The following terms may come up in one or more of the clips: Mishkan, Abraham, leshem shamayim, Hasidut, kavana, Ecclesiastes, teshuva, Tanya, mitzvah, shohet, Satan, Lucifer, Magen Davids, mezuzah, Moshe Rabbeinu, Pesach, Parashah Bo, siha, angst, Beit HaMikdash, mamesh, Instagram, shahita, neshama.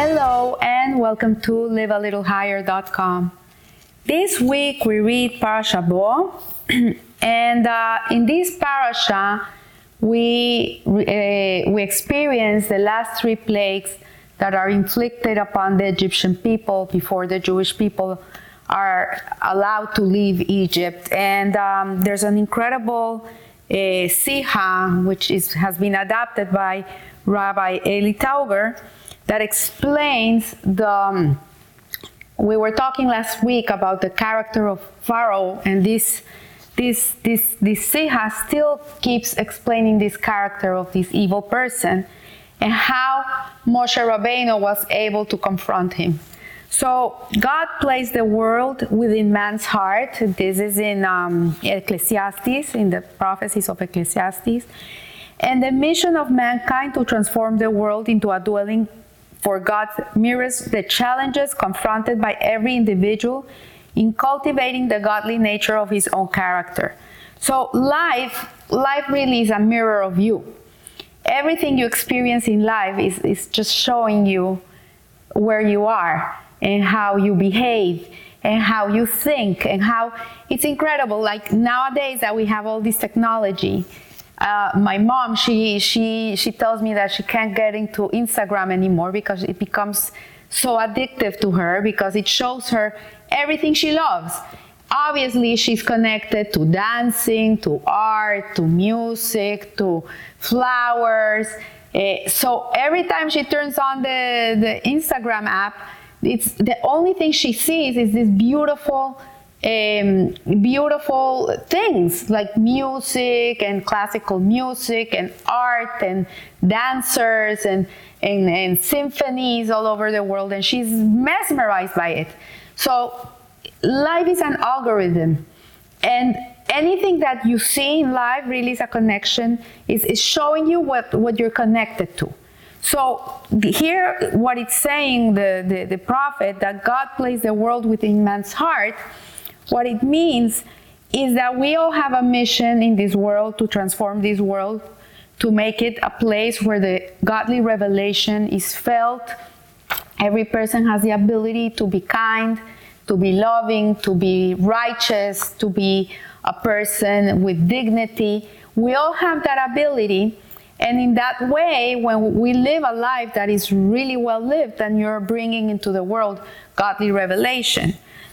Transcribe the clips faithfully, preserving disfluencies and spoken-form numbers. Hello and welcome to live a little higher dot com. This week we read Parashah Bo, and uh, in this parasha we uh, we experience the last three plagues that are inflicted upon the Egyptian people before the Jewish people are allowed to leave Egypt. And um, there's an incredible uh, siha which is, has been adapted by Rabbi Eli Tauger, that explains the, um, we were talking last week about the character of Pharaoh, and this this this this siha still keeps explaining this character of this evil person and how Moshe Rabbeinu was able to confront him. So God placed the world within man's heart. This is in um, Ecclesiastes, in the prophecies of Ecclesiastes. And the mission of mankind to transform the world into a dwelling for God mirrors the challenges confronted by every individual in cultivating the godly nature of his own character. So life, life really is a mirror of you. Everything you experience in life is, is just showing you where you are and how you behave and how you think and how it's incredible. Like nowadays that we have all this technology. Uh, my mom, she she she tells me that she can't get into Instagram anymore because it becomes so addictive to her, because it shows her everything she loves. Obviously, she's connected to dancing, to art, to music, to flowers. Uh, so every time she turns on the, the Instagram app, it's the only thing she sees is this beautiful Um, beautiful things like music and classical music and art and dancers and, and, and symphonies all over the world, and she's mesmerized by it. So life is an algorithm, and anything that you see in life really is a connection, is, is showing you what, what you're connected to. So here what it's saying, the, the, the prophet, that God placed the world within man's heart. What it means is that we all have a mission in this world to transform this world, to make it a place where the godly revelation is felt. Every person has the ability to be kind, to be loving, to be righteous, to be a person with dignity. We all have that ability. And in that way, when we live a life that is really well lived, then you're bringing into the world godly revelation.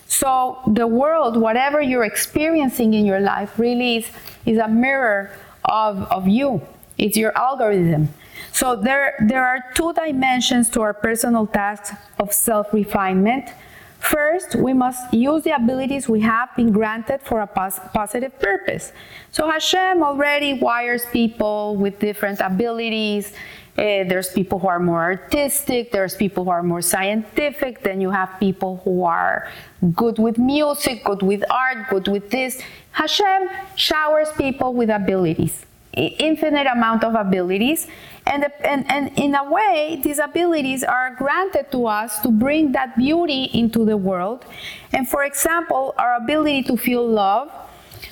So the world, whatever you're experiencing in your life, really is, is a mirror of, of you. It's your algorithm. So there, there are two dimensions to our personal tasks of self-refinement. First, we must use the abilities we have been granted for a pos- positive purpose. So Hashem already wires people with different abilities. Uh, there's people who are more artistic, there's people who are more scientific, then you have people who are good with music, good with art, good with this. Hashem showers people with abilities, infinite amount of abilities, and, and, and in a way these abilities are granted to us to bring that beauty into the world. And for example, our ability to feel love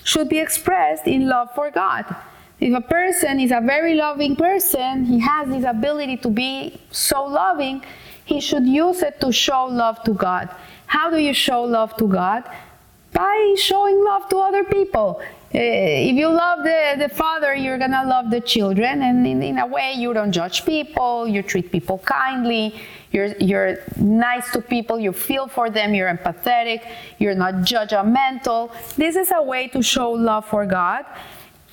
should be expressed in love for God. If a person is a very loving person, he has this ability to be so loving, he should use it to show love to God. How do you show love to God? By showing love to other people. Uh, if you love the, the father, you're gonna love the children, and in, in a way you don't judge people, you treat people kindly, you're, you're nice to people, you feel for them, you're empathetic, you're not judgmental. This is a way to show love for God.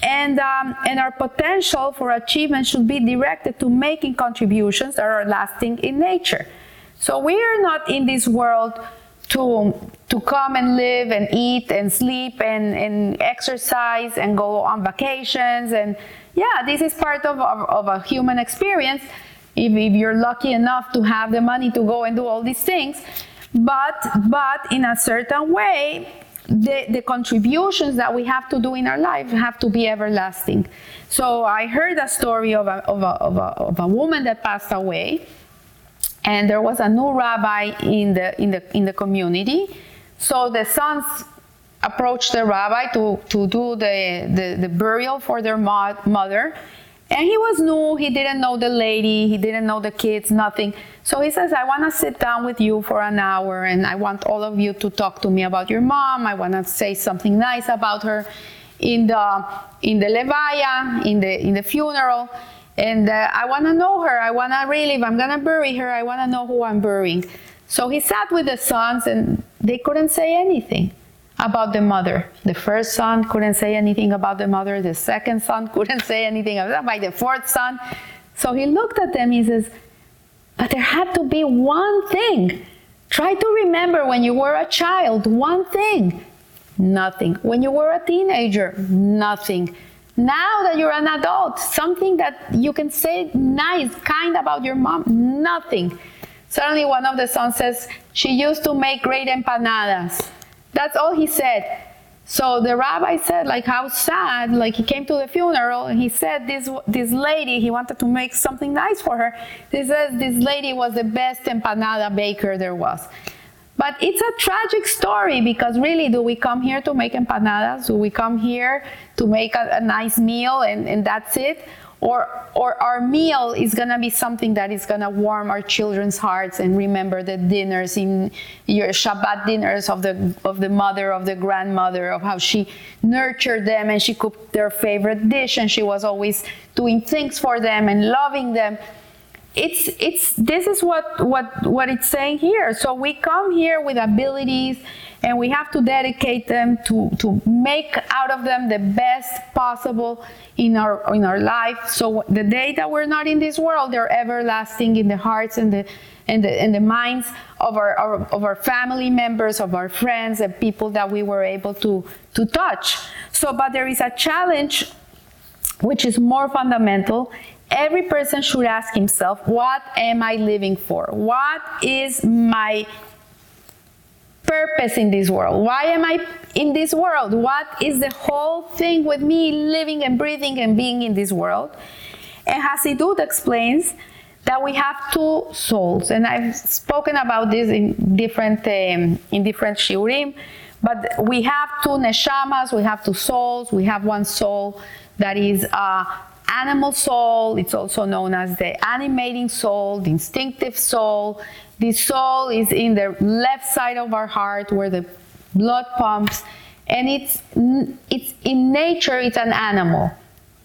And, um, and our potential for achievement should be directed to making contributions that are lasting in nature. So we are not in this world to, to come and live and eat and sleep and, and exercise and go on vacations. And yeah, this is part of, of, of a human experience, if, if you're lucky enough to have the money to go and do all these things. But, but in a certain way, The, the contributions that we have to do in our life have to be everlasting. So I heard a story of a, of a, of a, of a woman that passed away, and there was a new rabbi in the, in the, in the community. So the sons approached the rabbi to, to do the, the, the burial for their mo- mother. And he was new, he didn't know the lady, he didn't know the kids, nothing. So he says, I want to sit down with you for an hour and I want all of you to talk to me about your mom. I want to say something nice about her in the in the levaya, in the in the funeral. And uh, I want to know her, I want to relive, I'm going to bury her, I want to know who I'm burying. So he sat with the sons and they couldn't say anything about the mother. The first son couldn't say anything about the mother, the second son couldn't say anything about the fourth son. So he looked at them, he says, but there had to be one thing. Try to remember when you were a child, one thing. Nothing. When you were a teenager, nothing. Now that you're an adult, something that you can say nice, kind about your mom, nothing. Suddenly one of the sons says, she used to make great empanadas. That's all he said. So the rabbi said, like, how sad, like he came to the funeral and he said this this lady, he wanted to make something nice for her. He says this lady was the best empanada baker there was. But it's a tragic story because really, do we come here to make empanadas? Do we come here to make a, a nice meal and, and that's it? Or, or our meal is gonna be something that is gonna warm our children's hearts and remember the dinners in your Shabbat dinners of the of the mother, of the grandmother, of how she nurtured them and she cooked their favorite dish and she was always doing things for them and loving them. It's it's this is what what what it's saying here. So we come here with abilities and we have to dedicate them to, to make out of them the best possible in our in our life. So the day that we're not in this world, they're everlasting in the hearts and the and the and the minds of our, our of our family members, of our friends, and people that we were able to to touch. So, but there is a challenge which is more fundamental. Every person should ask himself, what am I living for? What is my purpose in this world? Why am I in this world? What is the whole thing with me living and breathing and being in this world? And Hasidut explains that we have two souls, and I've spoken about this in different um, in different shiurim, but we have two neshamas, we have two souls. We have one soul that is uh, animal soul, it's also known as the animating soul, the instinctive soul. The soul is in the left side of our heart where the blood pumps, and it's it's in nature, it's an animal.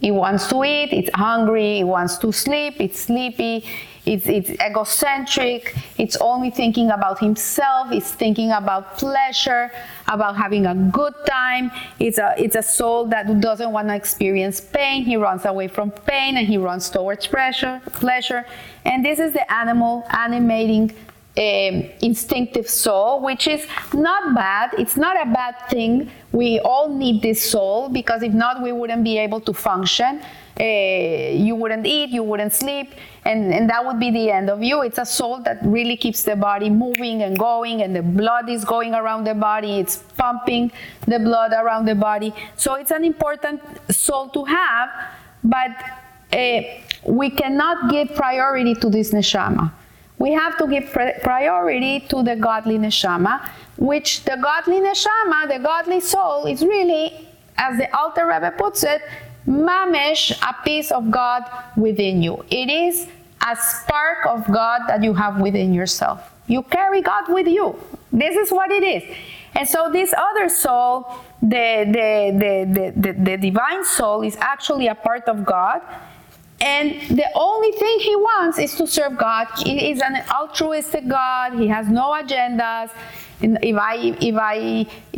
It wants to eat, it's hungry, it wants to sleep, it's sleepy, it's, it's egocentric, it's only thinking about himself, it's thinking about pleasure, about having a good time. It's a, it's a soul that doesn't want to experience pain, he runs away from pain and he runs towards pleasure. pleasure. And this is the animal, animating, Um, instinctive soul, which is not bad. It's not a bad thing. We all need this soul because if not, we wouldn't be able to function. Uh, you wouldn't eat, you wouldn't sleep, and, and that would be the end of you. It's a soul that really keeps the body moving and going, and the blood is going around the body. It's pumping the blood around the body. So it's an important soul to have, but uh, we cannot give priority to this neshama. We have to give priority to the godly neshama, which the godly neshama, the godly soul, is really, as the Alter Rebbe puts it, mamesh, a piece of God within you. It is a spark of God that you have within yourself. You carry God with you. This is what it is. And so this other soul, the, the, the, the, the, the divine soul, is actually a part of God. And the only thing he wants is to serve God. He is an altruistic God. He has no agendas. And if I, if I,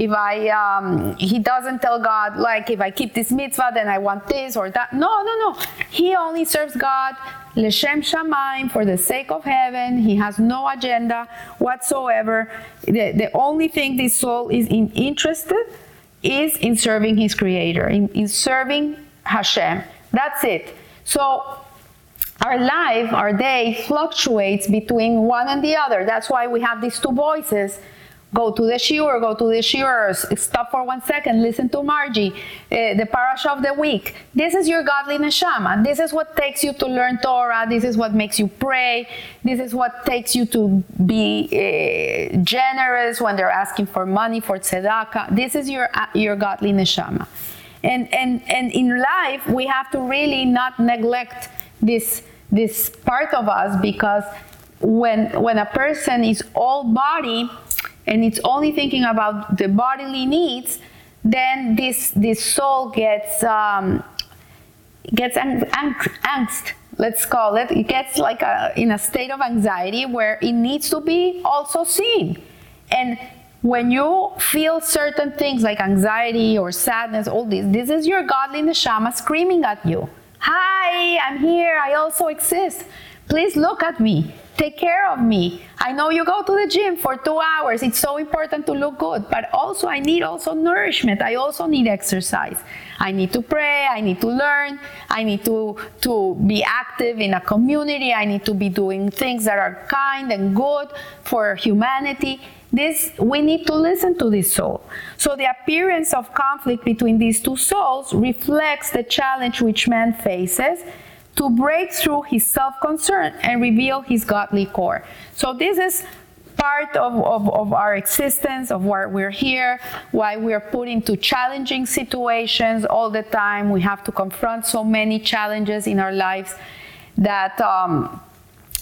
if I, um, he doesn't tell God, like, if I keep this mitzvah, then I want this or that. No, no, no. He only serves God, leshem shamayim, for the sake of heaven. He has no agenda whatsoever. The, the only thing this soul is in, interested is in serving his creator, in, in serving Hashem. That's it. So our life, our day fluctuates between one and the other. That's why we have these two voices. Go to the shiur, go to the shiur, stop for one second, listen to Margie, uh, the Parashah of the week. This is your godly neshama. This is what takes you to learn Torah. This is what makes you pray. This is what takes you to be uh, generous when they're asking for money, for tzedakah. This is your, uh, your godly neshama. And, and, and in life, we have to really not neglect this, this part of us, because when, when a person is all body and it's only thinking about the bodily needs, then this, this soul gets, um, gets ang- ang- angst, let's call it. It gets like a, in a state of anxiety where it needs to be also seen. And when you feel certain things like anxiety or sadness, all this, this is your godly neshama screaming at you. Hi, I'm here, I also exist. Please look at me, take care of me. I know you go to the gym for two hours, it's so important to look good, but also I need also nourishment, I also need exercise. I need to pray, I need to learn, I need to, to be active in a community, I need to be doing things that are kind and good for humanity. This, we need to listen to this soul. So the appearance of conflict between these two souls reflects the challenge which man faces to break through his self-concern and reveal his godly core. So this is part of, of, of our existence, of why we're here, why we're put into challenging situations all the time. We have to confront so many challenges in our lives that um,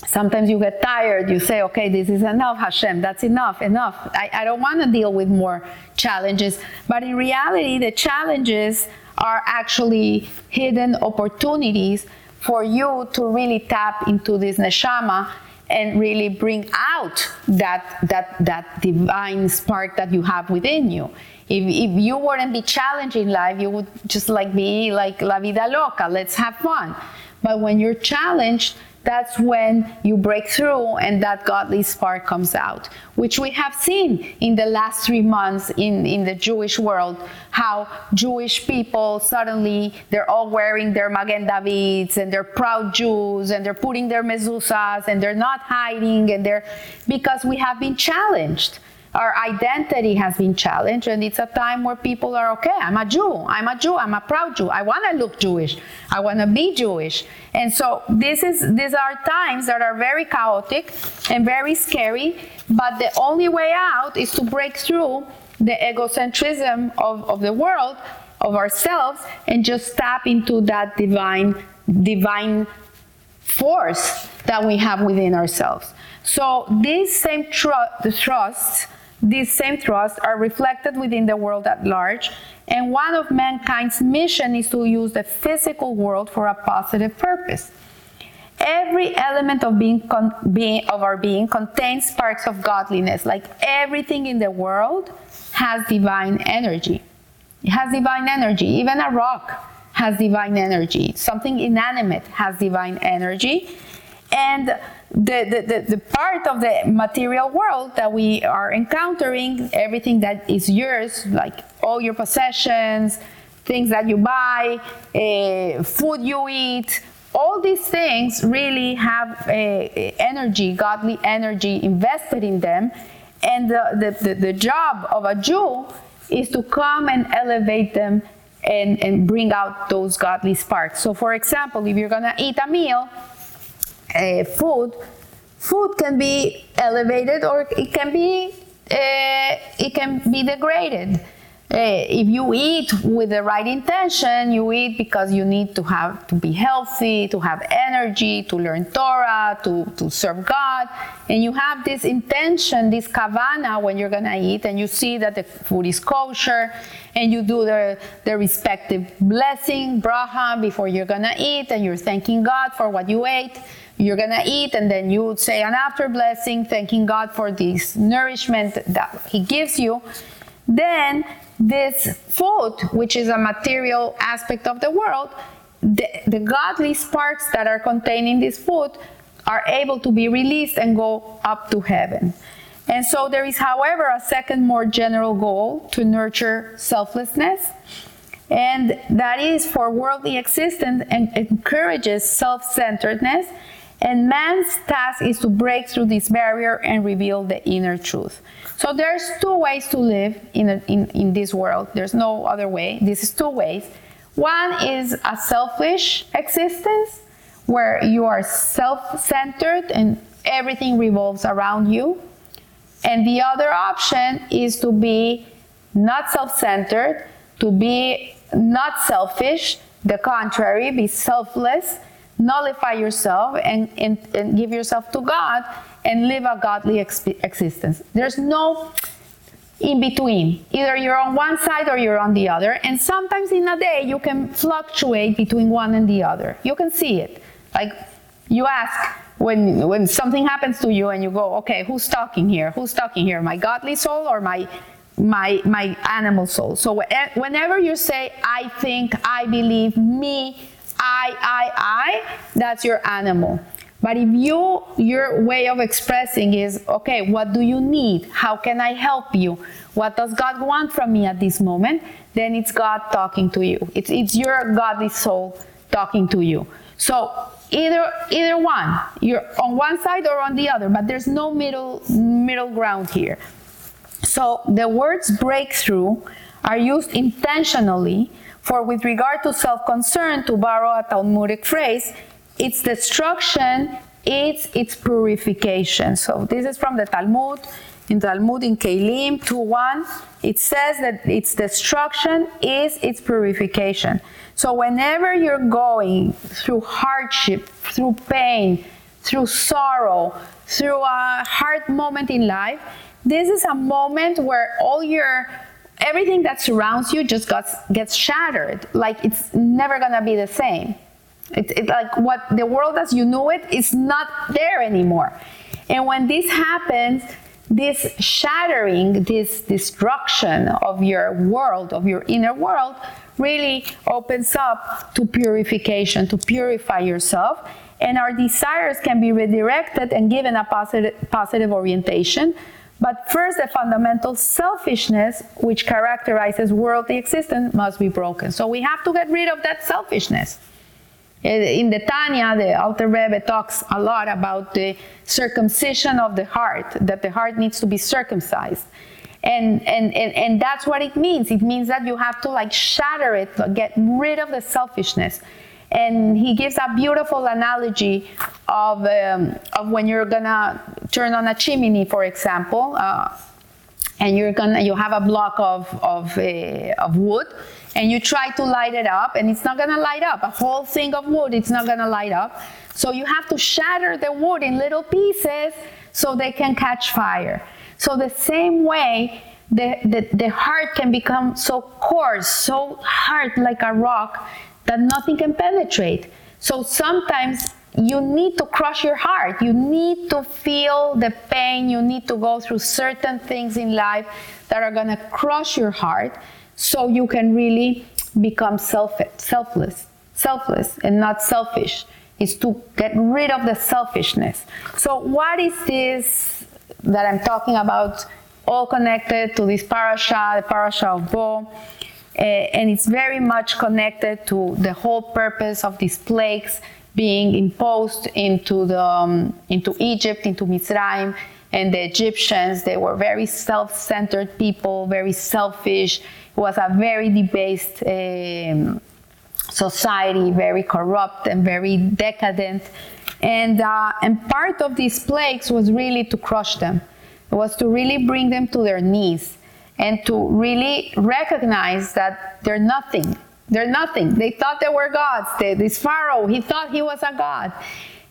sometimes you get tired, you say, okay, this is enough, Hashem, that's enough, enough. I, I don't want to deal with more challenges. But in reality, the challenges are actually hidden opportunities for you to really tap into this neshama and really bring out that, that, that divine spark that you have within you. If, if you wouldn't be challenged in life, you would just like be like la vida loca, let's have fun. But when you're challenged, that's when you break through and that godly spark comes out, which we have seen in the last three months in, in the Jewish world, how Jewish people suddenly, they're all wearing their Magen Davids and they're proud Jews and they're putting their mezuzahs and they're not hiding, and they're, because we have been challenged. Our identity has been challenged, and it's a time where people are, okay, I'm a Jew, I'm a Jew, I'm a proud Jew, I want to look Jewish, I want to be Jewish. And so this is, these are times that are very chaotic and very scary, but the only way out is to break through the egocentrism of, of the world, of ourselves, and just tap into that divine, divine force that we have within ourselves. So these same tru- thrusts, These same thrusts are reflected within the world at large, and one of mankind's mission is to use the physical world for a positive purpose. Every element of being, con- being of our being contains sparks of godliness. Like everything in the world has divine energy. It has divine energy. Even a rock has divine energy. Something inanimate has divine energy. And The, the, the, the part of the material world that we are encountering, everything that is yours, like all your possessions, things that you buy, uh, food you eat, all these things really have uh, energy, godly energy invested in them. And the, the, the, the job of a Jew is to come and elevate them and, and bring out those godly sparks. So for example, if you're going to eat a meal, Uh, food, food can be elevated or it can be uh, it can be degraded. Uh, if you eat with the right intention, you eat because you need to have to be healthy, to have energy, to learn Torah, to, to serve God, and you have this intention, this kavana when you're gonna eat, and you see that the food is kosher, and you do the, the respective blessing, bracha, before you're gonna eat, and you're thanking God for what you ate. You're gonna eat, and then you would say an after blessing, thanking God for this nourishment that He gives you. Then this food, which is a material aspect of the world, the, the godly sparks that are contained in this food are able to be released and go up to heaven. And so there is, however, a second, more general goal to nurture selflessness, and that is for worldly existence and encourages self-centeredness, and man's task is to break through this barrier and reveal the inner truth. So there's two ways to live in, a, in, in this world. There's no other way. This is two ways. One is a selfish existence, where you are self-centered and everything revolves around you. And the other option is to be not self-centered, to be not selfish, the contrary, be selfless, nullify yourself and, and, and give yourself to God and live a godly ex- existence. There's no in between. Either you're on one side or you're on the other. And sometimes in a day you can fluctuate between one and the other. You can see it. Like you ask when when something happens to you and you go, okay, who's talking here? Who's talking here? My godly soul or my my my animal soul? So whenever you say, I think, I believe, me, I, I, I, that's your animal. But if you, your way of expressing is, okay, what do you need? How can I help you? What does God want from me at this moment? Then it's God talking to you. It's, it's your godly soul talking to you. So either either one, you're on one side or on the other, but there's no middle middle ground here. So the words breakthrough are used intentionally, for with regard to self-concern, to borrow a Talmudic phrase, it's destruction, it's its purification. So this is from the Talmud, in Talmud in Keilim two one. It says that its destruction is its purification. So whenever you're going through hardship, through pain, through sorrow, through a hard moment in life, this is a moment where all your everything that surrounds you just got, gets shattered. Like it's never gonna be the same. It's it, like what the world as you knew it is not there anymore. And when this happens, this shattering, this destruction of your world, of your inner world, really opens up to purification, to purify yourself. And our desires can be redirected and given a positive, positive orientation. But first, the fundamental selfishness which characterizes worldly existence must be broken. So we have to get rid of that selfishness. In the Tanya, the Alter Rebbe talks a lot about the circumcision of the heart, that the heart needs to be circumcised. And, and, and, and that's what it means. It means that you have to like shatter it, get rid of the selfishness. And he gives a beautiful analogy of, um, of when you're gonna turn on a chimney, for example, uh, and you're gonna you have a block of of, uh, of wood, and you try to light it up, and it's not gonna light up. A whole thing of wood, it's not gonna light up. So you have to shatter the wood in little pieces so they can catch fire. So the same way, the the, the heart can become so coarse, so hard like a rock, that nothing can penetrate. So sometimes you need to crush your heart. You need to feel the pain. You need to go through certain things in life that are gonna crush your heart so you can really become selfless, selfless and not selfish. It's to get rid of the selfishness. So what is this that I'm talking about? All connected to this parashah, the parashah of Bo. Uh, and it's very much connected to the whole purpose of these plagues being imposed into the um, into Egypt, into Mitzrayim, and the Egyptians. They were very self-centered people, very selfish. It was a very debased um, society, very corrupt and very decadent. And uh, and part of these plagues was really to crush them. It was to really bring them to their knees, and to really recognize that they're nothing. They're nothing. They thought they were gods. They, this Pharaoh, he thought he was a god.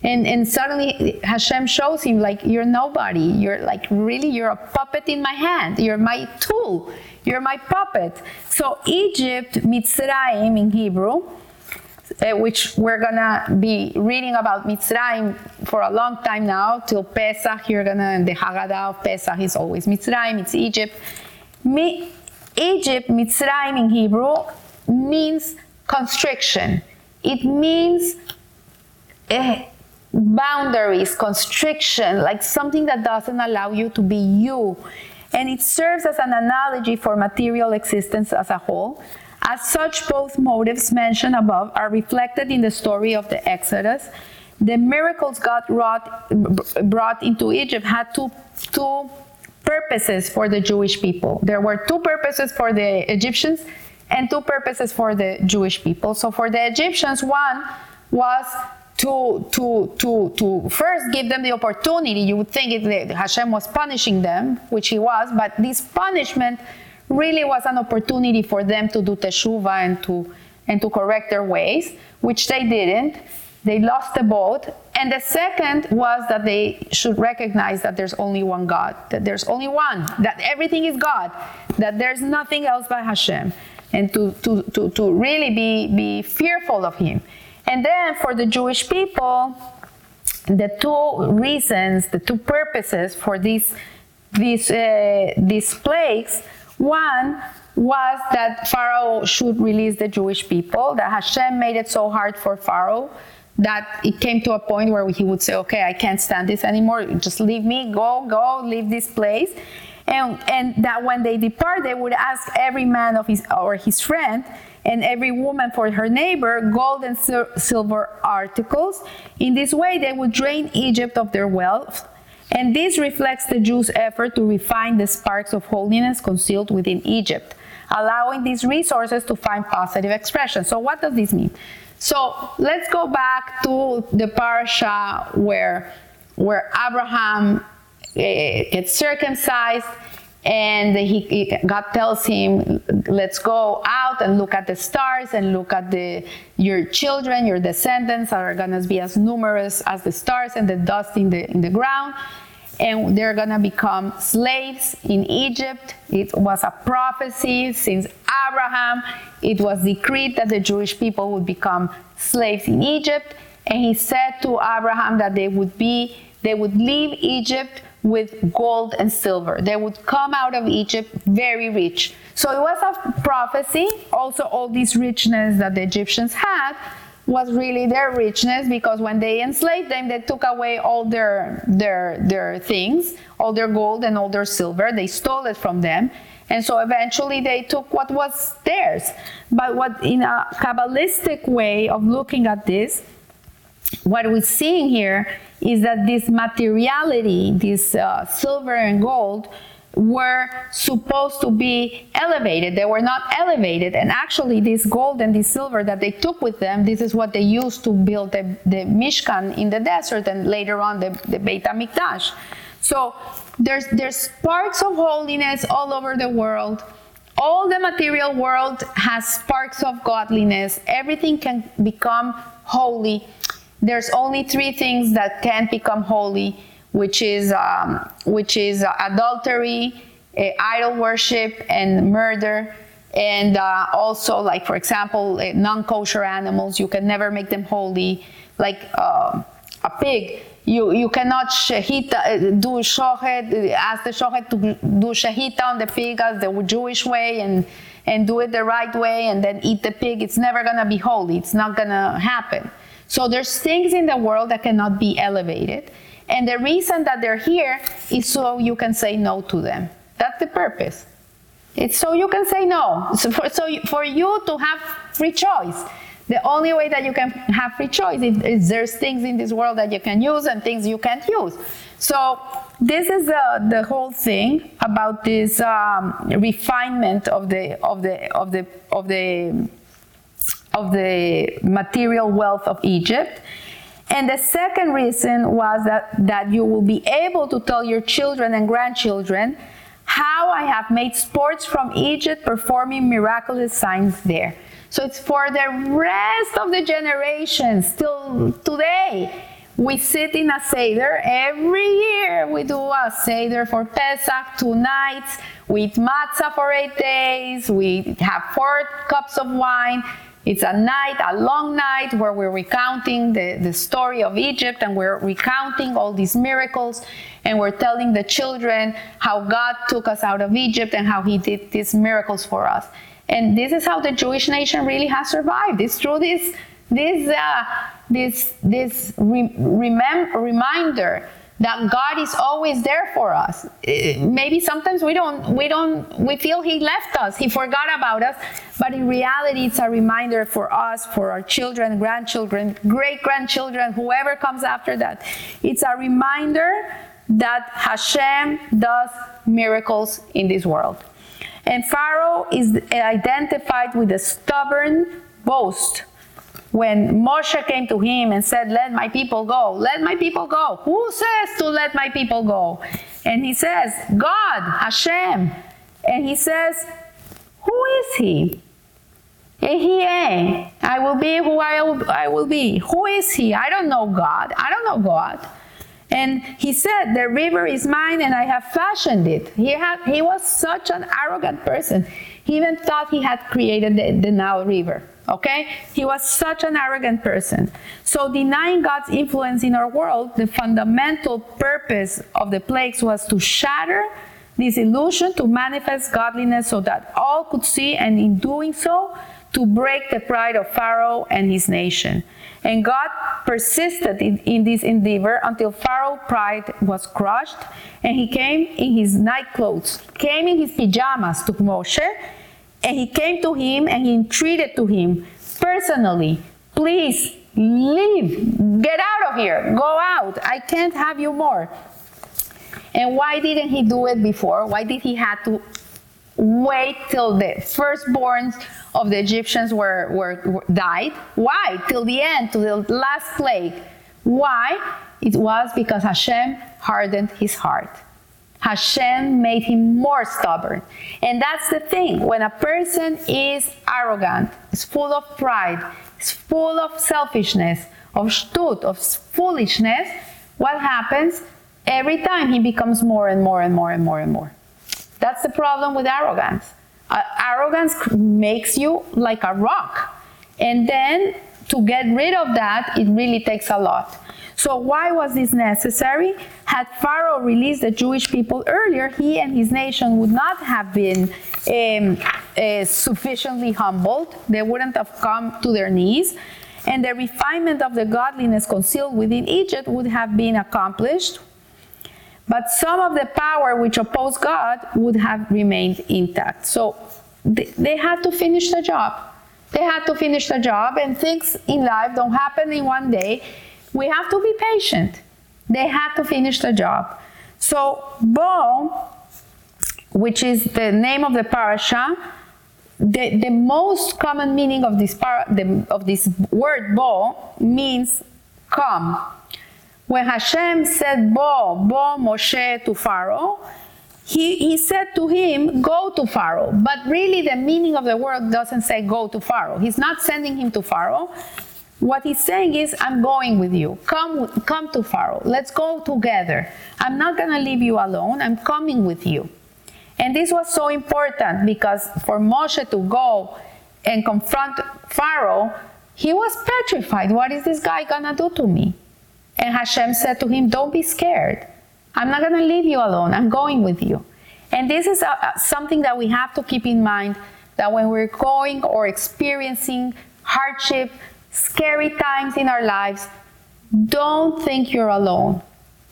And and suddenly Hashem shows him, like, you're nobody. You're like, really, you're a puppet in my hand. You're my tool. You're my puppet. So Egypt, Mitzrayim in Hebrew, uh, which we're gonna be reading about Mitzrayim for a long time now, till Pesach. You're gonna, and the Haggadah of Pesach is always Mitzrayim, it's Egypt. Mi- Egypt, Mitzrayim in Hebrew, means constriction. It means eh, boundaries, constriction, like something that doesn't allow you to be you. And it serves as an analogy for material existence as a whole. As such, both motives mentioned above are reflected in the story of the Exodus. The miracles God wrought, brought into Egypt had two, two purposes for the Jewish people. There were two purposes for the Egyptians and two purposes for the Jewish people. So for the Egyptians, one was to to to to first give them the opportunity. You would think it, Hashem was punishing them, which he was, but this punishment really was an opportunity for them to do teshuva and to and to correct their ways, which they didn't. They lost the boat. And the second was that they should recognize that there's only one God, that there's only one, that everything is God, that there's nothing else but Hashem, and to to to, to really be, be fearful of Him. And then for the Jewish people, the two reasons, the two purposes for these, these, uh, these plagues, one was that Pharaoh should release the Jewish people, that Hashem made it so hard for Pharaoh that it came to a point where he would say, okay, I can't stand this anymore, just leave me, go, go, leave this place. And, and that when they depart, they would ask every man of his or his friend and every woman for her neighbor gold and sil- silver articles. In this way, they would drain Egypt of their wealth. And this reflects the Jews' effort to refine the sparks of holiness concealed within Egypt, allowing these resources to find positive expression. So what does this mean? So let's go back to the parasha where, where Abraham gets circumcised, and he, he, God tells him, let's go out and look at the stars and look at the your children, your descendants are gonna be as numerous as the stars and the dust in the in the ground, and they're gonna become slaves in Egypt. It was a prophecy since Abraham. It was decreed that the Jewish people would become slaves in Egypt, and he said to Abraham that they would be they would leave Egypt with gold and silver. They would come out of Egypt very rich. So it was a prophecy. Also, all this richness that the Egyptians had was really their richness, because when they enslaved them, they took away all their, their, their things, all their gold and all their silver. They stole it from them. And so eventually they took what was theirs. But what, in a Kabbalistic way of looking at this, what we're seeing here is that this materiality, this uh, silver and gold, were supposed to be elevated. They were not elevated. And actually, this gold and this silver that they took with them, this is what they used to build the, the Mishkan in the desert, and later on the, the Beit HaMikdash. So there's, there's sparks of holiness all over the world. All the material world has sparks of godliness. Everything can become holy. There's only three things that can't become holy, which is um, which is uh, adultery, uh, idol worship, and murder. And uh, also, like, for example, uh, non-kosher animals, you can never make them holy. Like uh, a pig, you, you cannot shahita, do shohet, ask the shohet to do shahita on the pig as the Jewish way, and, and do it the right way, and then eat the pig. It's never going to be holy. It's not going to happen. So there's things in the world that cannot be elevated. And the reason that they're here is so you can say no to them. That's the purpose. It's so you can say no. So for, so for you to have free choice. The only way that you can have free choice is, is there's things in this world that you can use and things you can't use. So this is the, the whole thing about this um, refinement of the of the of the of the of the material wealth of Egypt. And the second reason was that, that you will be able to tell your children and grandchildren how I have made sports from Egypt, performing miraculous signs there. So it's for the rest of the generations, till today. We sit in a Seder every year. We do a Seder for Pesach, two nights. We eat matzah for eight days. We have four cups of wine. It's a night, a long night, where we're recounting the, the story of Egypt, and we're recounting all these miracles, and we're telling the children how God took us out of Egypt and how He did these miracles for us. And this is how the Jewish nation really has survived. It's through this this uh, this this re- remem- reminder that God is always there for us. Maybe sometimes we don't, we don't, we feel He left us, He forgot about us, but in reality, it's a reminder for us, for our children, grandchildren, great-grandchildren, whoever comes after that. It's a reminder that Hashem does miracles in this world. And Pharaoh is identified with a stubborn boast. When Moshe came to him and said, let my people go, let my people go. Who says to let my people go? And he says, God, Hashem. And he says, Who is he? Ehieh, I will be who I will, I will be. Who is he? I don't know God. I don't know God. And he said, the river is mine and I have fashioned it. He, had, he was such an arrogant person. He even thought he had created the, the Nile River. Okay? He was such an arrogant person. So denying God's influence in our world, the fundamental purpose of the plagues was to shatter this illusion, to manifest godliness so that all could see, and in doing so, to break the pride of Pharaoh and his nation. And God persisted in, in this endeavor until Pharaoh's pride was crushed, and he came in his night clothes, came in his pajamas to Moshe, and he came to him and he entreated to him personally, please leave, get out of here, go out, I can't have you more. And why didn't he do it before? Why did he have to wait till the firstborns of the Egyptians were, were, were died? Why? Till the end, to the last plague. Why? It was because Hashem hardened his heart. Hashem made him more stubborn. And that's the thing. When a person is arrogant, is full of pride, is full of selfishness, of shtut, of foolishness, what happens? Every time he becomes more and more and more and more and more. That's the problem with arrogance. Uh, arrogance makes you like a rock. And then to get rid of that, it really takes a lot. So why was this necessary? Had Pharaoh released the Jewish people earlier, he and his nation would not have been um, uh, sufficiently humbled. They wouldn't have come to their knees. And the refinement of the godliness concealed within Egypt would have been accomplished. But some of the power which opposed God would have remained intact. So they, they had to finish the job. They had to finish the job, and things in life don't happen in one day. We have to be patient. They had to finish the job. So Bo, which is the name of the parasha, the, the most common meaning of this, para, the, of this word Bo means come. When Hashem said, Bo, Bo Moshe to Pharaoh, he, he said to him, go to Pharaoh. But really the meaning of the word doesn't say go to Pharaoh. He's not sending him to Pharaoh. What he's saying is, I'm going with you. Come, come to Pharaoh. Let's go together. I'm not going to leave you alone. I'm coming with you. And this was so important because for Moshe to go and confront Pharaoh, he was petrified. What is this guy going to do to me? And Hashem said to him, don't be scared. I'm not going to leave you alone. I'm going with you. And this is a, a, something that we have to keep in mind, that when we're going or experiencing hardship, scary times in our lives, don't think you're alone.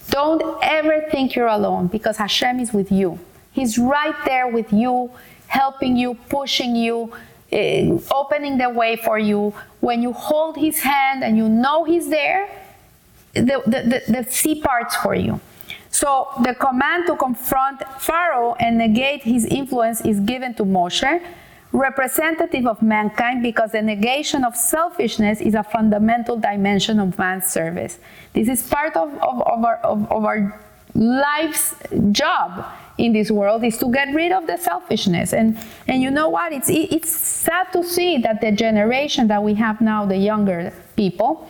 Don't ever think you're alone, because Hashem is with you. He's right there with you, helping you, pushing you, uh, opening the way for you. When you hold his hand and you know he's there, The, the, the, the sea parts for you. So the command to confront Pharaoh and negate his influence is given to Moshe, representative of mankind, because the negation of selfishness is a fundamental dimension of man's service. This is part of, of, of, our, of, of our life's job in this world, is to get rid of the selfishness. And, and you know what? It's, it, it's sad to see that the generation that we have now, the younger people,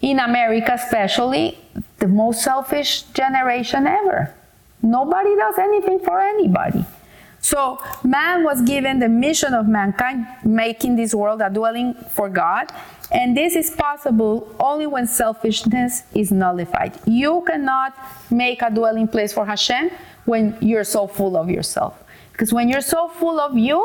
in America especially, the most selfish generation ever. Nobody does anything for anybody. So man was given the mission of mankind, making this world a dwelling for God. And this is possible only when selfishness is nullified. You cannot make a dwelling place for Hashem when you're so full of yourself. Because when you're so full of you,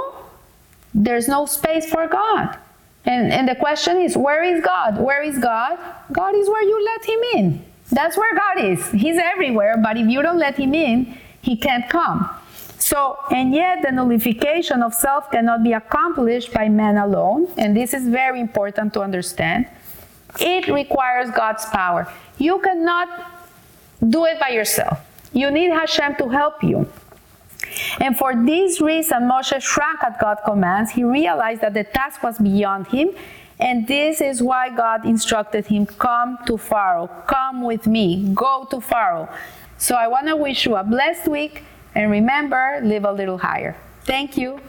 there's no space for God. And, and the question is, where is God? Where is God? God is where you let him in. That's where God is. He's everywhere, but if you don't let him in, he can't come. So, and yet the nullification of self cannot be accomplished by man alone. And this is very important to understand. It requires God's power. You cannot do it by yourself. You need Hashem to help you. And for this reason, Moshe shrank at God's commands. He realized that the task was beyond him. And this is why God instructed him, come to Pharaoh, come with me, go to Pharaoh. So I want to wish you a blessed week. And remember, live a little higher. Thank you.